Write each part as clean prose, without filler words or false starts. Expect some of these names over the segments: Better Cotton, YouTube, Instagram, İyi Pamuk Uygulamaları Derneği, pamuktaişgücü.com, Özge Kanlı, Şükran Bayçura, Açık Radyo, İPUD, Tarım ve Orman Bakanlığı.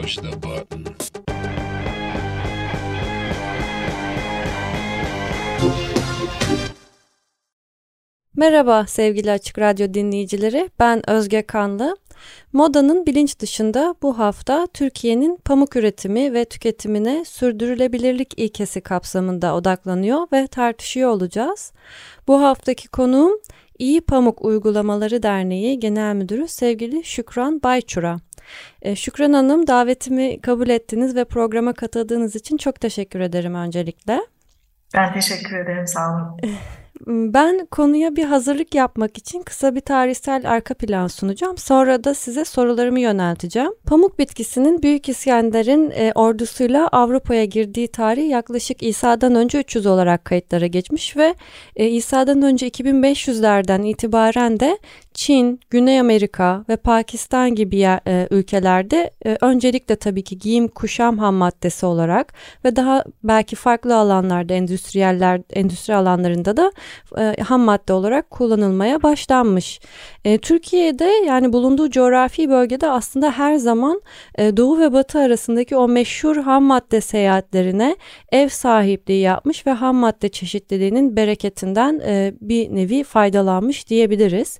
Push the button. Merhaba sevgili Açık Radyo dinleyicileri, ben Özge Kanlı. Modanın bilinç dışında bu hafta Türkiye'nin pamuk üretimi ve tüketimine sürdürülebilirlik ilkesi kapsamında odaklanıyor ve tartışıyor olacağız. Bu haftaki konuğum İyi Pamuk Uygulamaları Derneği Genel Müdürü sevgili Şükran Bayçura. Şükran Hanım, davetimi kabul ettiniz ve programa katıldığınız için çok teşekkür ederim öncelikle. Ben teşekkür ederim, sağ olun. Ben konuya bir hazırlık yapmak için kısa bir tarihsel arka plan sunacağım. Sonra da size sorularımı yönelteceğim. Pamuk bitkisinin Büyük İskender'in ordusuyla Avrupa'ya girdiği tarih yaklaşık İsa'dan önce 300 olarak kayıtlara geçmiş ve İsa'dan önce 2500'lerden itibaren de Çin, Güney Amerika ve Pakistan gibi ülkelerde öncelikle tabii ki giyim kuşam ham maddesi olarak ve daha belki farklı alanlarda, endüstri alanlarında da ham madde olarak kullanılmaya başlanmış. Türkiye'de, yani bulunduğu coğrafi bölgede aslında her zaman Doğu ve Batı arasındaki o meşhur ham madde seyahatlerine ev sahipliği yapmış ve ham madde çeşitliliğinin bereketinden bir nevi faydalanmış diyebiliriz.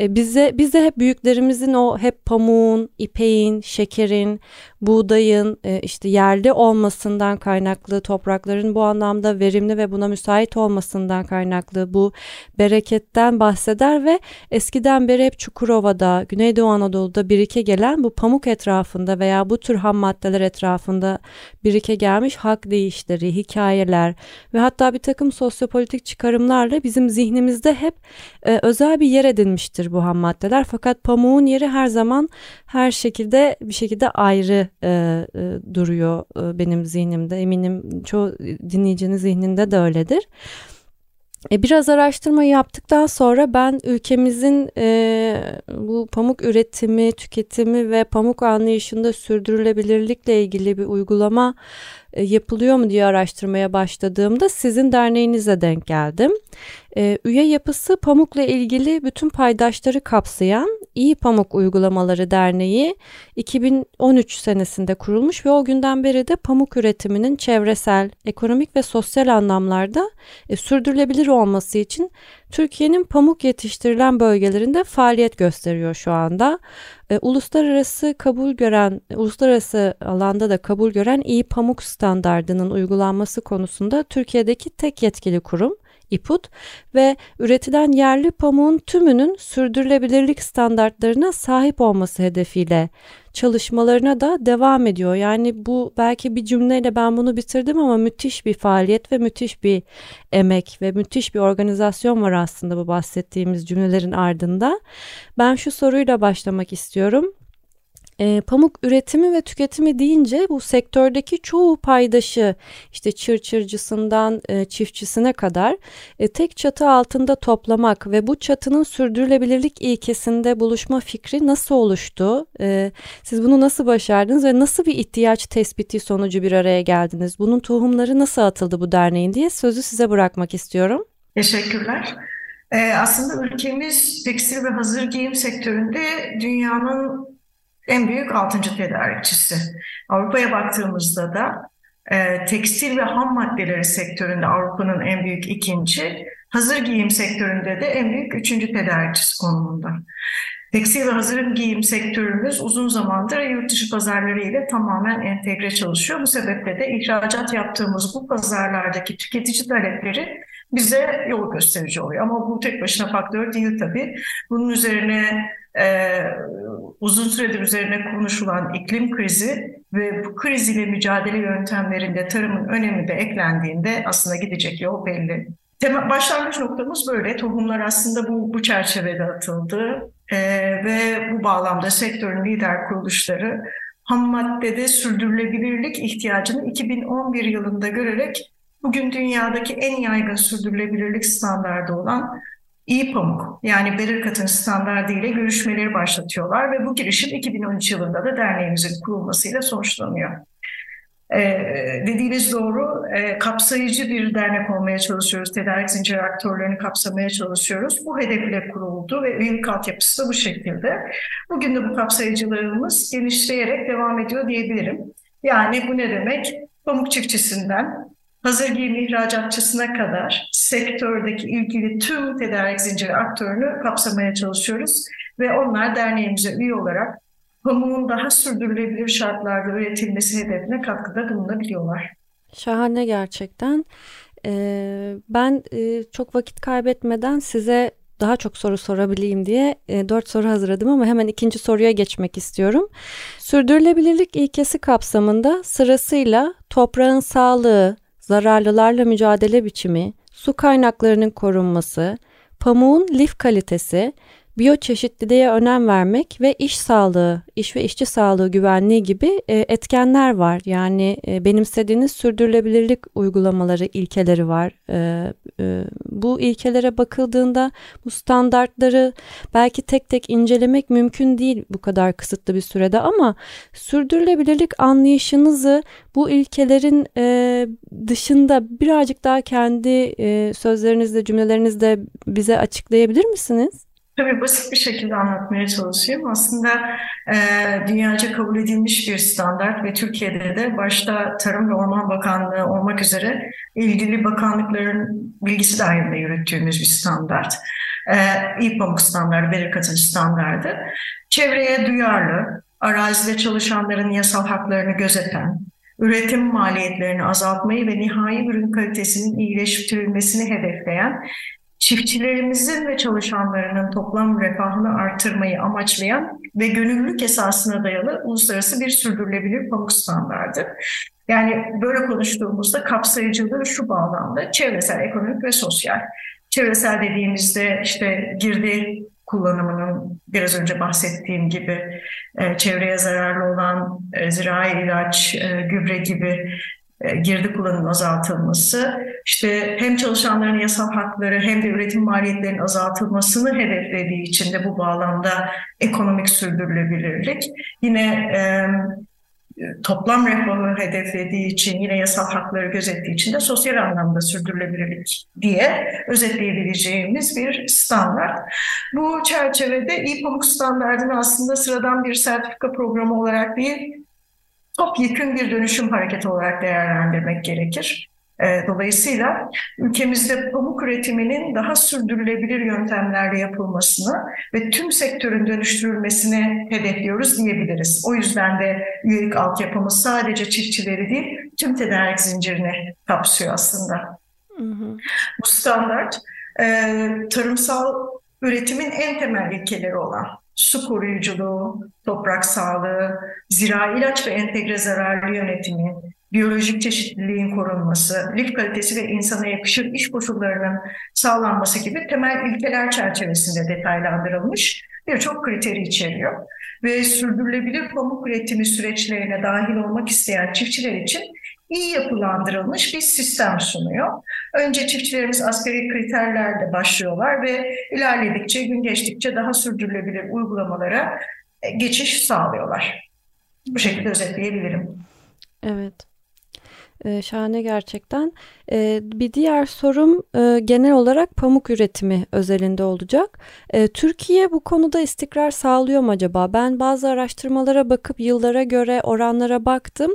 Biz de hep büyüklerimizin o hep pamuğun, ipeğin, şekerin, buğdayın işte yerli olmasından kaynaklı, toprakların bu anlamda verimli ve buna müsait olmasından kaynaklı bu bereketten bahseder ve eskiden beri hep Çukurova'da, Güneydoğu Anadolu'da birike gelen bu pamuk etrafında veya bu tür ham maddeler etrafında birike gelmiş hak değişleri, hikayeler ve hatta bir takım sosyopolitik çıkarımlarla bizim zihnimizde hep özel bir yer edinmiştir bu ham maddeler. Fakat pamuğun yeri her zaman her şekilde bir şekilde ayrı duruyor benim zihnimde. Eminim çoğu dinleyicinin zihninde de öyledir. Biraz araştırma yaptıktan sonra ben ülkemizin bu pamuk üretimi, tüketimi ve pamuk anlayışında sürdürülebilirlikle ilgili bir uygulama yapılıyor mu diye araştırmaya başladığımda sizin derneğinize denk geldim. Üye yapısı pamukla ilgili bütün paydaşları kapsayan İyi Pamuk Uygulamaları Derneği 2013 senesinde kurulmuş ve o günden beri de pamuk üretiminin çevresel, ekonomik ve sosyal anlamlarda sürdürülebilir olması için Türkiye'nin pamuk yetiştirilen bölgelerinde faaliyet gösteriyor şu anda. Uluslararası alanda da kabul gören İyi Pamuk standardının uygulanması konusunda Türkiye'deki tek yetkili kurum İPUD ve üretilen yerli pamuğun tümünün sürdürülebilirlik standartlarına sahip olması hedefiyle çalışmalarına da devam ediyor. Yani bu belki bir cümleyle ben bunu bitirdim ama müthiş bir faaliyet ve müthiş bir emek ve müthiş bir organizasyon var aslında bu bahsettiğimiz cümlelerin ardında. Ben şu soruyla başlamak istiyorum. Pamuk üretimi ve tüketimi deyince bu sektördeki çoğu paydaşı, işte çırçırcısından çiftçisine kadar tek çatı altında toplamak ve bu çatının sürdürülebilirlik ilkesinde buluşma fikri nasıl oluştu? Siz bunu nasıl başardınız ve nasıl bir ihtiyaç tespiti sonucu bir araya geldiniz? Bunun tohumları nasıl atıldı bu derneğin diye sözü size bırakmak istiyorum. Teşekkürler. Aslında ülkemiz tekstil ve hazır giyim sektöründe dünyanın en büyük 6. tedarikçisi. Avrupa'ya baktığımızda da tekstil ve ham maddeleri sektöründe Avrupa'nın en büyük 2. hazır giyim sektöründe de en büyük 3. tedarikçisi konumunda. Tekstil ve hazır giyim sektörümüz uzun zamandır yurt dışı pazarları ile tamamen entegre çalışıyor. Bu sebeple de ihracat yaptığımız bu pazarlardaki tüketici talepleri bize yol gösterici oluyor. Ama bu tek başına faktör değil tabii. Bunun üzerine uzun süredir üzerine konuşulan iklim krizi ve bu kriz ile mücadele yöntemlerinde tarımın önemi de eklendiğinde aslında gidecek yol belli. Başlangıç noktamız böyle. Tohumlar aslında bu çerçevede atıldı ve bu bağlamda sektörün lider kuruluşları ham maddede sürdürülebilirlik ihtiyacını 2011 yılında görerek bugün dünyadaki en yaygın sürdürülebilirlik standardı olan İyi Pamuk, yani Better Cotton standardı ile görüşmeleri başlatıyorlar ve bu girişim 2013 yılında da derneğimizin kurulmasıyla sonuçlanıyor. Dediğiniz doğru, kapsayıcı bir dernek olmaya çalışıyoruz. Tedarik zinciri aktörlerini kapsamaya çalışıyoruz. Bu hedefle kuruldu ve üyelik altyapısı da bu şekilde. Bugün de bu kapsayıcılığımız genişleyerek devam ediyor diyebilirim. Yani bu ne demek? Pamuk çiftçisinden hazır giyim ihracatçısına kadar sektördeki ilgili tüm tedarik zinciri aktörünü kapsamaya çalışıyoruz. Ve onlar derneğimize üye olarak pamuğun daha sürdürülebilir şartlarda üretilmesi hedefine katkıda bulunabiliyorlar. Şahane gerçekten. Ben çok vakit kaybetmeden size daha çok soru sorabileyim diye 4 soru hazırladım ama hemen ikinci soruya geçmek istiyorum. Sürdürülebilirlik ilkesi kapsamında sırasıyla toprağın sağlığı, zararlılarla mücadele biçimi, su kaynaklarının korunması, pamuğun lif kalitesi, biyoçeşitliliğe önem vermek ve iş sağlığı, iş ve işçi sağlığı güvenliği gibi etkenler var. Yani benimsediğiniz sürdürülebilirlik uygulamaları, ilkeleri var. Bu ilkelere bakıldığında bu standartları belki tek tek incelemek mümkün değil bu kadar kısıtlı bir sürede, ama sürdürülebilirlik anlayışınızı bu ilkelerin dışında birazcık daha kendi sözlerinizle, cümlelerinizle bize açıklayabilir misiniz? Tabii basit bir şekilde anlatmaya çalışayım. Aslında dünyaca kabul edilmiş bir standart ve Türkiye'de de başta Tarım ve Orman Bakanlığı olmak üzere ilgili bakanlıkların bilgisi dahilinde yürüttüğümüz bir standart. İyi Pamuk standardı, Better Cotton standardı. Çevreye duyarlı, arazide çalışanların yasal haklarını gözeten, üretim maliyetlerini azaltmayı ve nihai ürün kalitesinin iyileştirilmesini hedefleyen, çiftçilerimizin ve çalışanlarının toplam refahını artırmayı amaçlayan ve gönüllülük esasına dayalı uluslararası bir sürdürülebilir pamuk standardı. Yani böyle konuştuğumuzda kapsayıcılığı şu bağlamda: çevresel, ekonomik ve sosyal. Çevresel dediğimizde işte girdi kullanımının biraz önce bahsettiğim gibi çevreye zararlı olan zirai ilaç, gübre gibi girdi kullanım azaltılması, işte hem çalışanların yasal hakları hem de üretim maliyetlerinin azaltılmasını hedeflediği için de bu bağlamda ekonomik sürdürülebilirlik. Yine toplam refahı hedeflediği için, yine yasal hakları gözettiği için de sosyal anlamda sürdürülebilirlik diye özetleyebileceğimiz bir standart. Bu çerçevede İyi Pamuk standartını aslında sıradan bir sertifika programı olarak değil, topyekün bir dönüşüm hareketi olarak değerlendirmek gerekir. Dolayısıyla ülkemizde pamuk üretiminin daha sürdürülebilir yöntemlerle yapılmasını ve tüm sektörün dönüştürülmesini hedefliyoruz diyebiliriz. O yüzden de üyelik altyapımız sadece çiftçileri değil, tüm tedarik zincirini kapsıyor aslında. Hı hı. Bu standart tarımsal üretimin en temel ilkeleri olan su koruyuculuğu, toprak sağlığı, zirai ilaç ve entegre zararlı yönetimi, biyolojik çeşitliliğin korunması, lif kalitesi ve insana yakışır iş koşullarının sağlanması gibi temel ilkeler çerçevesinde detaylandırılmış birçok kriteri içeriyor. Ve sürdürülebilir pamuk üretimi süreçlerine dahil olmak isteyen çiftçiler için iyi yapılandırılmış bir sistem sunuyor. Önce çiftçilerimiz asgari kriterlerle başlıyorlar ve ilerledikçe, gün geçtikçe daha sürdürülebilir uygulamalara geçiş sağlıyorlar. Bu şekilde özetleyebilirim. Evet. Şahane gerçekten. Bir diğer sorum genel olarak pamuk üretimi özelinde olacak. Türkiye bu konuda istikrar sağlıyor mu acaba? Ben bazı araştırmalara bakıp yıllara göre oranlara baktım.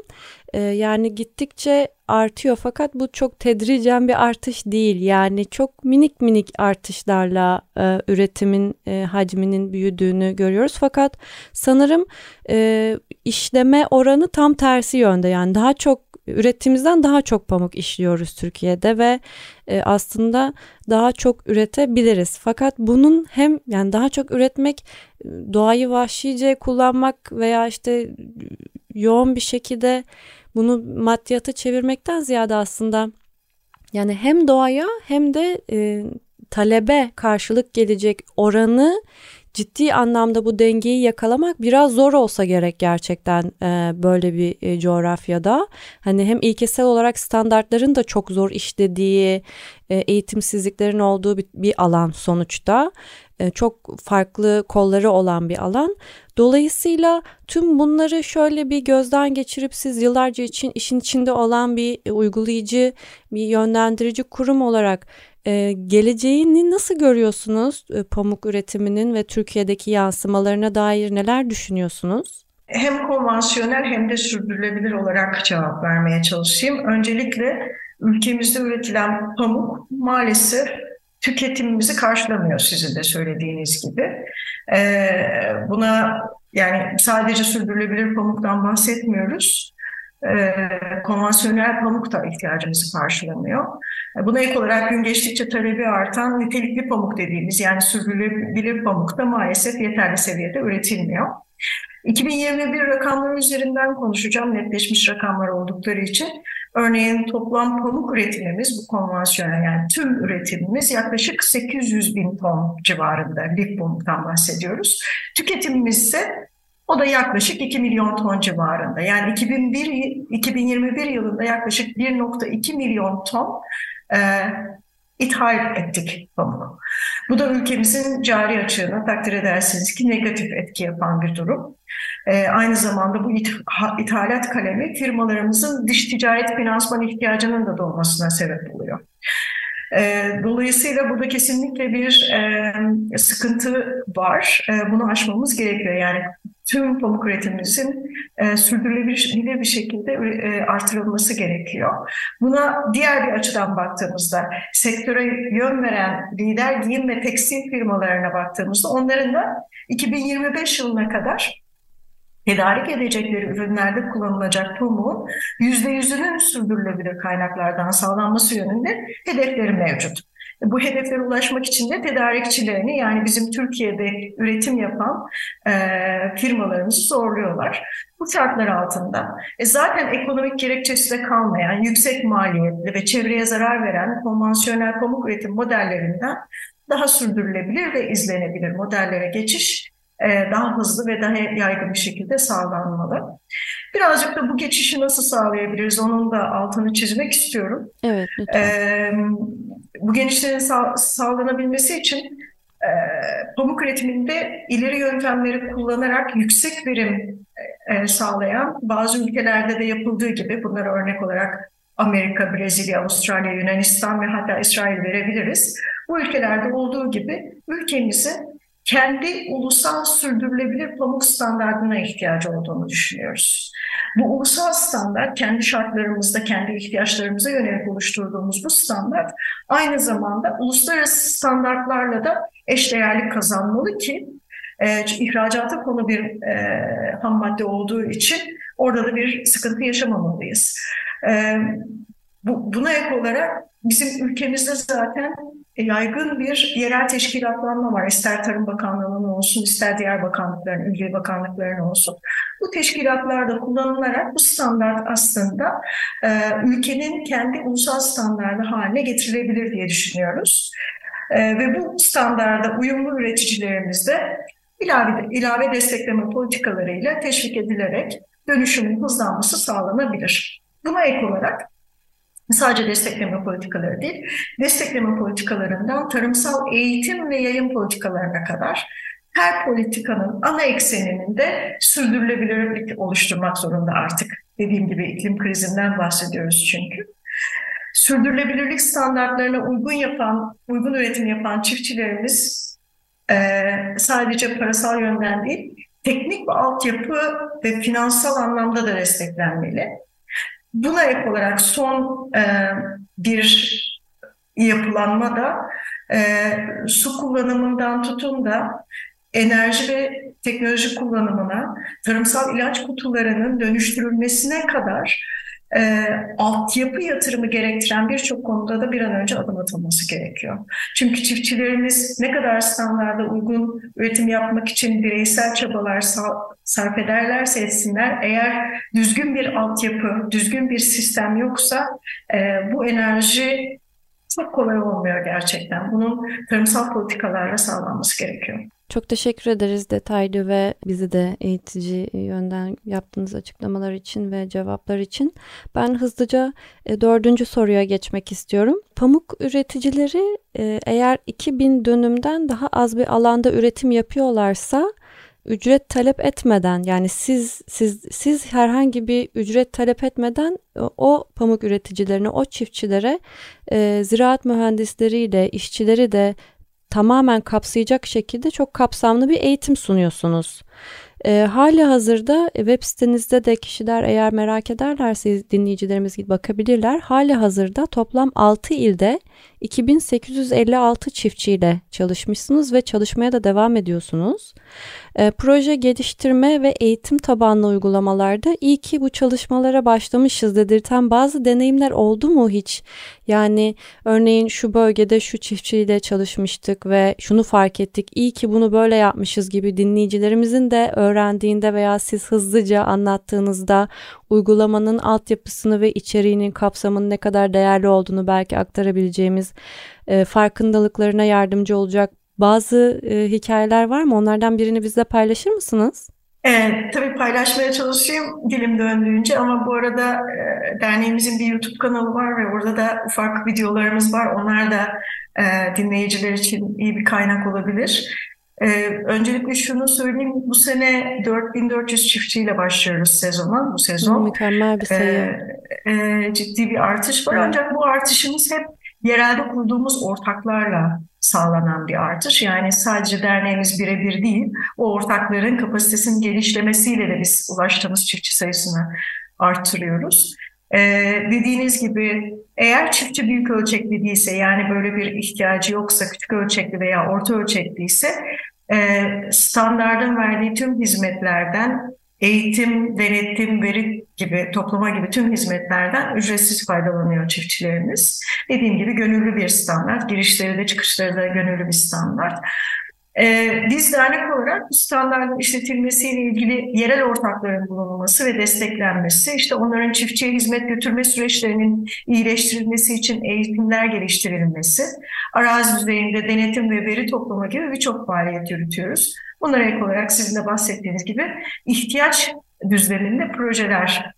Yani gittikçe artıyor, fakat bu çok tedricen bir artış değil. Yani çok minik minik artışlarla üretimin hacminin büyüdüğünü görüyoruz. Fakat sanırım işleme oranı tam tersi yönde. Yani daha çok ürettiğimizden daha çok pamuk işliyoruz Türkiye'de ve aslında daha çok üretebiliriz. Fakat bunun hem yani daha çok üretmek, doğayı vahşice kullanmak veya işte yoğun bir şekilde bunu maddiyata çevirmekten ziyade aslında Yani hem doğaya hem de talebe karşılık gelecek oranı ciddi anlamda bu dengeyi yakalamak biraz zor olsa gerek gerçekten böyle bir coğrafyada. Hani hem ilkesel olarak standartların da çok zor işlediği, eğitimsizliklerin olduğu bir alan sonuçta. Çok farklı kolları olan bir alan. Dolayısıyla tüm bunları şöyle bir gözden geçirip siz yıllarca için işin içinde olan bir uygulayıcı, bir yönlendirici kurum olarak geleceğini nasıl görüyorsunuz? Pamuk üretiminin ve Türkiye'deki yansımalarına dair neler düşünüyorsunuz? Hem konvansiyonel hem de sürdürülebilir olarak cevap vermeye çalışayım. Öncelikle ülkemizde üretilen pamuk maalesef tüketimimizi karşılamıyor sizin de söylediğiniz gibi. Buna yani sadece sürdürülebilir pamuktan bahsetmiyoruz. Konvansiyonel pamuk da ihtiyacımızı karşılamıyor. Buna ek olarak gün geçtikçe talebi artan nitelikli pamuk dediğimiz yani sürdürülebilir pamuk da maalesef yeterli seviyede üretilmiyor. 2021 rakamları üzerinden konuşacağım, netleşmiş rakamlar oldukları için. Örneğin toplam pamuk üretimimiz, bu konvansiyonel yani tüm üretimimiz yaklaşık 800 bin ton civarında, lif pamuktan bahsediyoruz. Tüketimimiz ise o da yaklaşık 2 milyon ton civarında. Yani 2021 yılında yaklaşık 1.2 milyon ton ithal ettik pamuk. Bu da ülkemizin cari açığına takdir edersiniz ki negatif etki yapan bir durum. Aynı zamanda bu ithalat kalemi firmalarımızın dış ticaret finansman ihtiyacının da dolmasına sebep oluyor. Dolayısıyla burada kesinlikle bir sıkıntı var. Bunu aşmamız gerekiyor. Yani tüm pamuk üretimimizin sürdürülebilir bir şekilde artırılması gerekiyor. Buna diğer bir açıdan baktığımızda, sektöre yön veren lider giyim ve tekstil firmalarına baktığımızda onların da 2025 yılına kadar tedarik edecekleri ürünlerde kullanılacak pamuğun %100'ünün sürdürülebilir kaynaklardan sağlanması yönünde hedefleri mevcut. Bu hedeflere ulaşmak için de tedarikçilerini yani bizim Türkiye'de üretim yapan firmalarımızı zorluyorlar. Bu şartlar altında zaten ekonomik gerekçesi de kalmayan, yüksek maliyetli ve çevreye zarar veren konvansiyonel pamuk üretim modellerinden daha sürdürülebilir ve izlenebilir modellere geçiş daha hızlı ve daha yaygın bir şekilde sağlanmalı. Birazcık da bu geçişi nasıl sağlayabiliriz onun da altını çizmek istiyorum. Evet, lütfen. Bu genişlerin sağlanabilmesi için pamuk üretiminde ileri yöntemleri kullanarak yüksek verim sağlayan bazı ülkelerde de yapıldığı gibi bunlara örnek olarak Amerika, Brezilya, Avustralya, Yunanistan ve hatta İsrail verebiliriz. Bu ülkelerde olduğu gibi ülkemizi kendi ulusal sürdürülebilir pamuk standartına ihtiyacı olduğunu düşünüyoruz. Bu ulusal standart, kendi şartlarımızda, kendi ihtiyaçlarımıza yönelik oluşturduğumuz bu standart, aynı zamanda uluslararası standartlarla da eşdeğerlik kazanmalı ki, ihracata konu bir ham madde olduğu için orada da bir sıkıntı yaşamamalıyız. Buna ek olarak bizim ülkemizde zaten yaygın bir yerel teşkilatlanma var. İster Tarım Bakanlığı'nın olsun, ister diğer bakanlıkların, ilgili bakanlıkların olsun. Bu teşkilatlarda kullanılarak bu standart aslında ülkenin kendi ulusal standardı haline getirilebilir diye düşünüyoruz. Ve bu standarda uyumlu üreticilerimiz de ilave destekleme politikalarıyla teşvik edilerek dönüşümün hızlanması sağlanabilir. Buna ek olarak sadece destekleme politikaları değil, destekleme politikalarından tarımsal eğitim ve yayın politikalarına kadar her politikanın ana ekseninin de sürdürülebilirlik oluşturmak zorunda artık. Dediğim gibi iklim krizinden bahsediyoruz çünkü. Sürdürülebilirlik standartlarına uygun üretim yapan çiftçilerimiz sadece parasal yönden değil, teknik ve altyapı ve finansal anlamda da desteklenmeli. Buna ek olarak son bir yapılanma da su kullanımından tutun da enerji ve teknoloji kullanımına, tarımsal ilaç kutularının dönüştürülmesine kadar altyapı yatırımı gerektiren birçok konuda da bir an önce adım atılması gerekiyor. Çünkü çiftçilerimiz ne kadar standarda uygun üretim yapmak için bireysel çabalar sarf ederlerse etsinler, eğer düzgün bir altyapı, düzgün bir sistem yoksa bu enerji çok kolay olmuyor gerçekten. Bunun tarımsal politikalarla sağlanması gerekiyor. Çok teşekkür ederiz detaylı ve bizi de eğitici yönden yaptığınız açıklamalar için ve cevaplar için. Ben hızlıca 4. soruya geçmek istiyorum. Pamuk üreticileri eğer 2000 dönümden daha az bir alanda üretim yapıyorlarsa ücret talep etmeden, yani siz herhangi bir ücret talep etmeden o pamuk üreticilerine, o çiftçilere ziraat mühendisleriyle, işçileri de tamamen kapsayacak şekilde çok kapsamlı bir eğitim sunuyorsunuz. Hali hazırda web sitenizde de kişiler eğer merak ederlerse dinleyicilerimiz bakabilirler. Hali hazırda toplam 6 ilde 2856 çiftçiyle çalışmışsınız ve çalışmaya da devam ediyorsunuz. Proje geliştirme ve eğitim tabanlı uygulamalarda iyi ki bu çalışmalara başlamışız dedirten bazı deneyimler oldu mu hiç? Yani örneğin şu bölgede şu çiftçiyle çalışmıştık ve şunu fark ettik, iyi ki bunu böyle yapmışız gibi dinleyicilerimizin de öğrendiğinde veya siz hızlıca anlattığınızda uygulamanın altyapısını ve içeriğinin kapsamının ne kadar değerli olduğunu belki aktarabileceğimiz, farkındalıklarına yardımcı olacak bazı hikayeler var mı? Onlardan birini bizle paylaşır mısınız? Evet, tabii paylaşmaya çalışayım dilim döndüğünce, ama bu arada derneğimizin bir YouTube kanalı var ve orada da ufak videolarımız var. Onlar da dinleyiciler için iyi bir kaynak olabilir. Öncelikle şunu söyleyeyim, bu sene 4400 çiftçiyle başlıyoruz sezona, bu sezon. Mükemmel bir sayı. Ciddi bir artış var, ancak bu artışımız hep yerelde kurduğumuz ortaklarla sağlanan bir artış. Yani sadece derneğimiz birebir değil, o ortakların kapasitesinin genişlemesiyle de biz ulaştığımız çiftçi sayısını arttırıyoruz. Dediğiniz gibi eğer çiftçi büyük ölçekli değilse, yani böyle bir ihtiyacı yoksa, küçük ölçekli veya orta ölçekliyse standardın verdiği tüm hizmetlerden, eğitim, denetim, veri gibi, toplama gibi tüm hizmetlerden ücretsiz faydalanıyor çiftçilerimiz. Dediğim gibi gönüllü bir standart, girişleri de çıkışları da gönüllü bir standart. Biz dernek olarak bu standartın işletilmesiyle ilgili yerel ortakların bulunması ve desteklenmesi, işte onların çiftçiye hizmet götürme süreçlerinin iyileştirilmesi için eğitimler geliştirilmesi, arazi düzeyinde denetim ve veri toplama gibi birçok faaliyet yürütüyoruz. Bunlara ek olarak sizin de bahsettiğiniz gibi ihtiyaç düzleminde projeler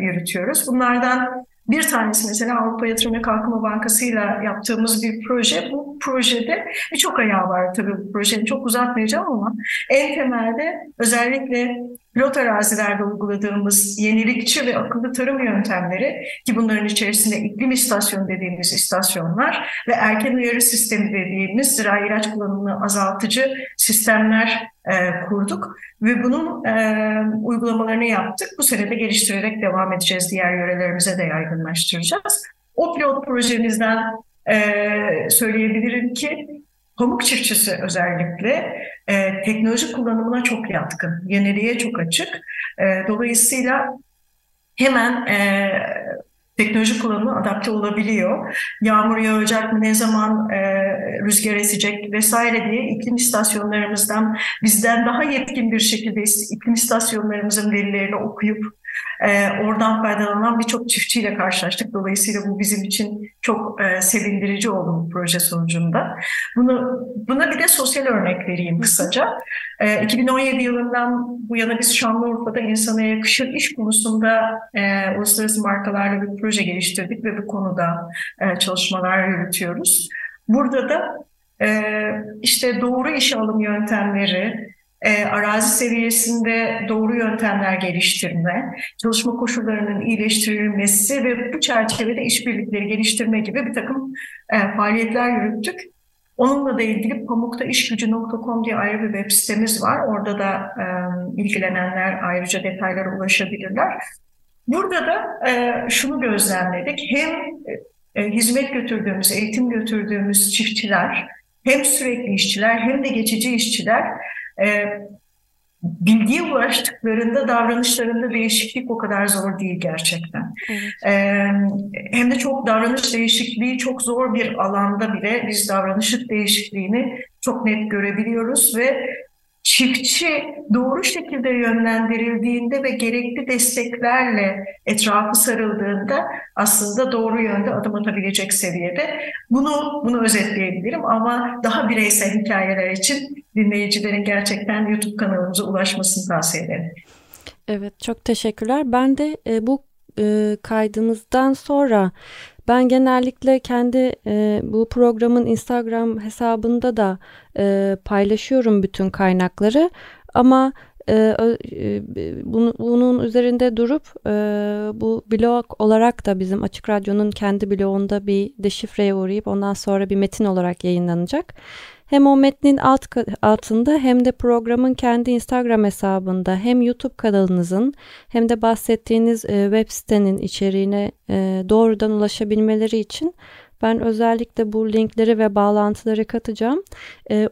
yürütüyoruz. Bunlardan bir tanesi mesela Avrupa Yatırım ve Kalkınma Bankası'yla yaptığımız bir proje. Bu projede birçok ayağı var tabii, bu projeyi çok uzatmayacağım, ama en temelde özellikle pilot arazilerde uyguladığımız yenilikçi ve akıllı tarım yöntemleri, ki bunların içerisinde iklim istasyonu dediğimiz istasyonlar ve erken uyarı sistemi dediğimiz zirai ilaç kullanımını azaltıcı sistemler kurduk ve bunun uygulamalarını yaptık. Bu sene de geliştirerek devam edeceğiz. Diğer yörelerimize de yaygınlaştıracağız. O pilot projemizden söyleyebilirim ki pamuk çiftçisi özellikle teknoloji kullanımına çok yatkın, yeniliğe çok açık. Dolayısıyla hemen teknoloji kullanımı adapte olabiliyor. Yağmur yağacak mı, ne zaman rüzgar esecek vesaire diye iklim istasyonlarımızdan, bizden daha yetkin bir şekilde iklim istasyonlarımızın verilerini okuyup oradan faydalanan birçok çiftçiyle karşılaştık. Dolayısıyla bu bizim için çok sevindirici oldu bu proje sonucunda. Buna bir de sosyal örnek vereyim kısaca. 2017 yılından bu yana biz Şanlıurfa'da insana yakışır iş konusunda uluslararası markalarla bir proje geliştirdik ve bu konuda çalışmalar yürütüyoruz. Burada da işte doğru işe alım yöntemleri, arazi seviyesinde doğru yöntemler geliştirme, çalışma koşullarının iyileştirilmesi ve bu çerçevede işbirlikleri geliştirme gibi bir takım faaliyetler yürüttük. Onunla da ilgili pamuktaişgücü.com diye ayrı bir web sitemiz var. Orada da ilgilenenler ayrıca detaylara ulaşabilirler. Burada da şunu gözlemledik. Hem hizmet götürdüğümüz, eğitim götürdüğümüz çiftçiler, hem sürekli işçiler hem de geçici işçiler bilgiye ulaştıklarında davranışlarında değişiklik o kadar zor değil gerçekten. Evet. Hem de çok davranış değişikliği çok zor bir alanda bile biz davranış değişikliğini çok net görebiliyoruz ve çiftçi doğru şekilde yönlendirildiğinde ve gerekli desteklerle etrafı sarıldığında aslında doğru yönde adım atabilecek seviyede. Bunu özetleyebilirim ama daha bireysel hikayeler için dinleyicilerin gerçekten YouTube kanalımıza ulaşmasını tavsiye ederim. Evet, çok teşekkürler. Ben de bu kaydınızdan sonra ben genellikle kendi bu programın Instagram hesabında da paylaşıyorum bütün kaynakları ama bunun üzerinde durup bu blog olarak da bizim Açık Radyo'nun kendi blogunda bir deşifreye uğrayıp ondan sonra bir metin olarak yayınlanacak. Hem o metnin altında hem de programın kendi Instagram hesabında hem YouTube kanalınızın hem de bahsettiğiniz web sitenin içeriğine doğrudan ulaşabilmeleri için ben özellikle bu linkleri ve bağlantıları katacağım.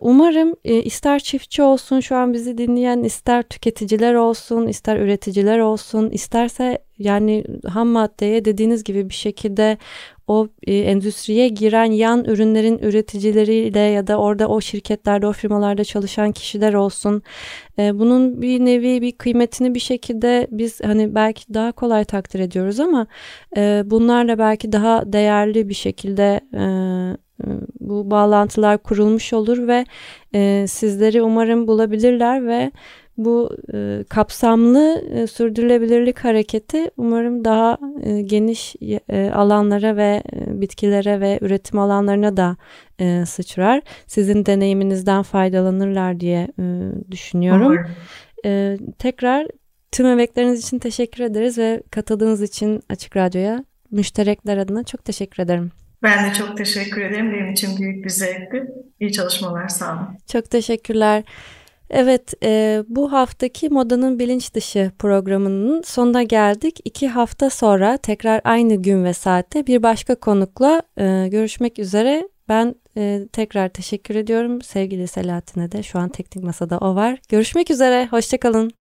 Umarım ister çiftçi olsun şu an bizi dinleyen, ister tüketiciler olsun, ister üreticiler olsun, isterse yani ham maddeye dediğiniz gibi bir şekilde o endüstriye giren yan ürünlerin üreticileriyle ya da orada o şirketlerde, o firmalarda çalışan kişiler olsun. Bunun bir nevi bir kıymetini bir şekilde biz hani belki daha kolay takdir ediyoruz ama bunlarla belki daha değerli bir şekilde bu bağlantılar kurulmuş olur ve sizleri umarım bulabilirler ve bu kapsamlı sürdürülebilirlik hareketi umarım daha geniş alanlara ve bitkilere ve üretim alanlarına da sıçrar. Sizin deneyiminizden faydalanırlar diye düşünüyorum. Tekrar tüm emekleriniz için teşekkür ederiz ve katıldığınız için Açık Radyo'ya müşterekler adına çok teşekkür ederim. Ben de çok teşekkür ederim. Benim için büyük bir zevkti. İyi çalışmalar, sağ olun. Çok teşekkürler. Evet, bu haftaki Modanın Bilinç Dışı programının sonuna geldik. 2 hafta sonra tekrar aynı gün ve saatte bir başka konukla görüşmek üzere. Ben tekrar teşekkür ediyorum. Sevgili Selahattin'e de şu an teknik masada o var. Görüşmek üzere, hoşça kalın.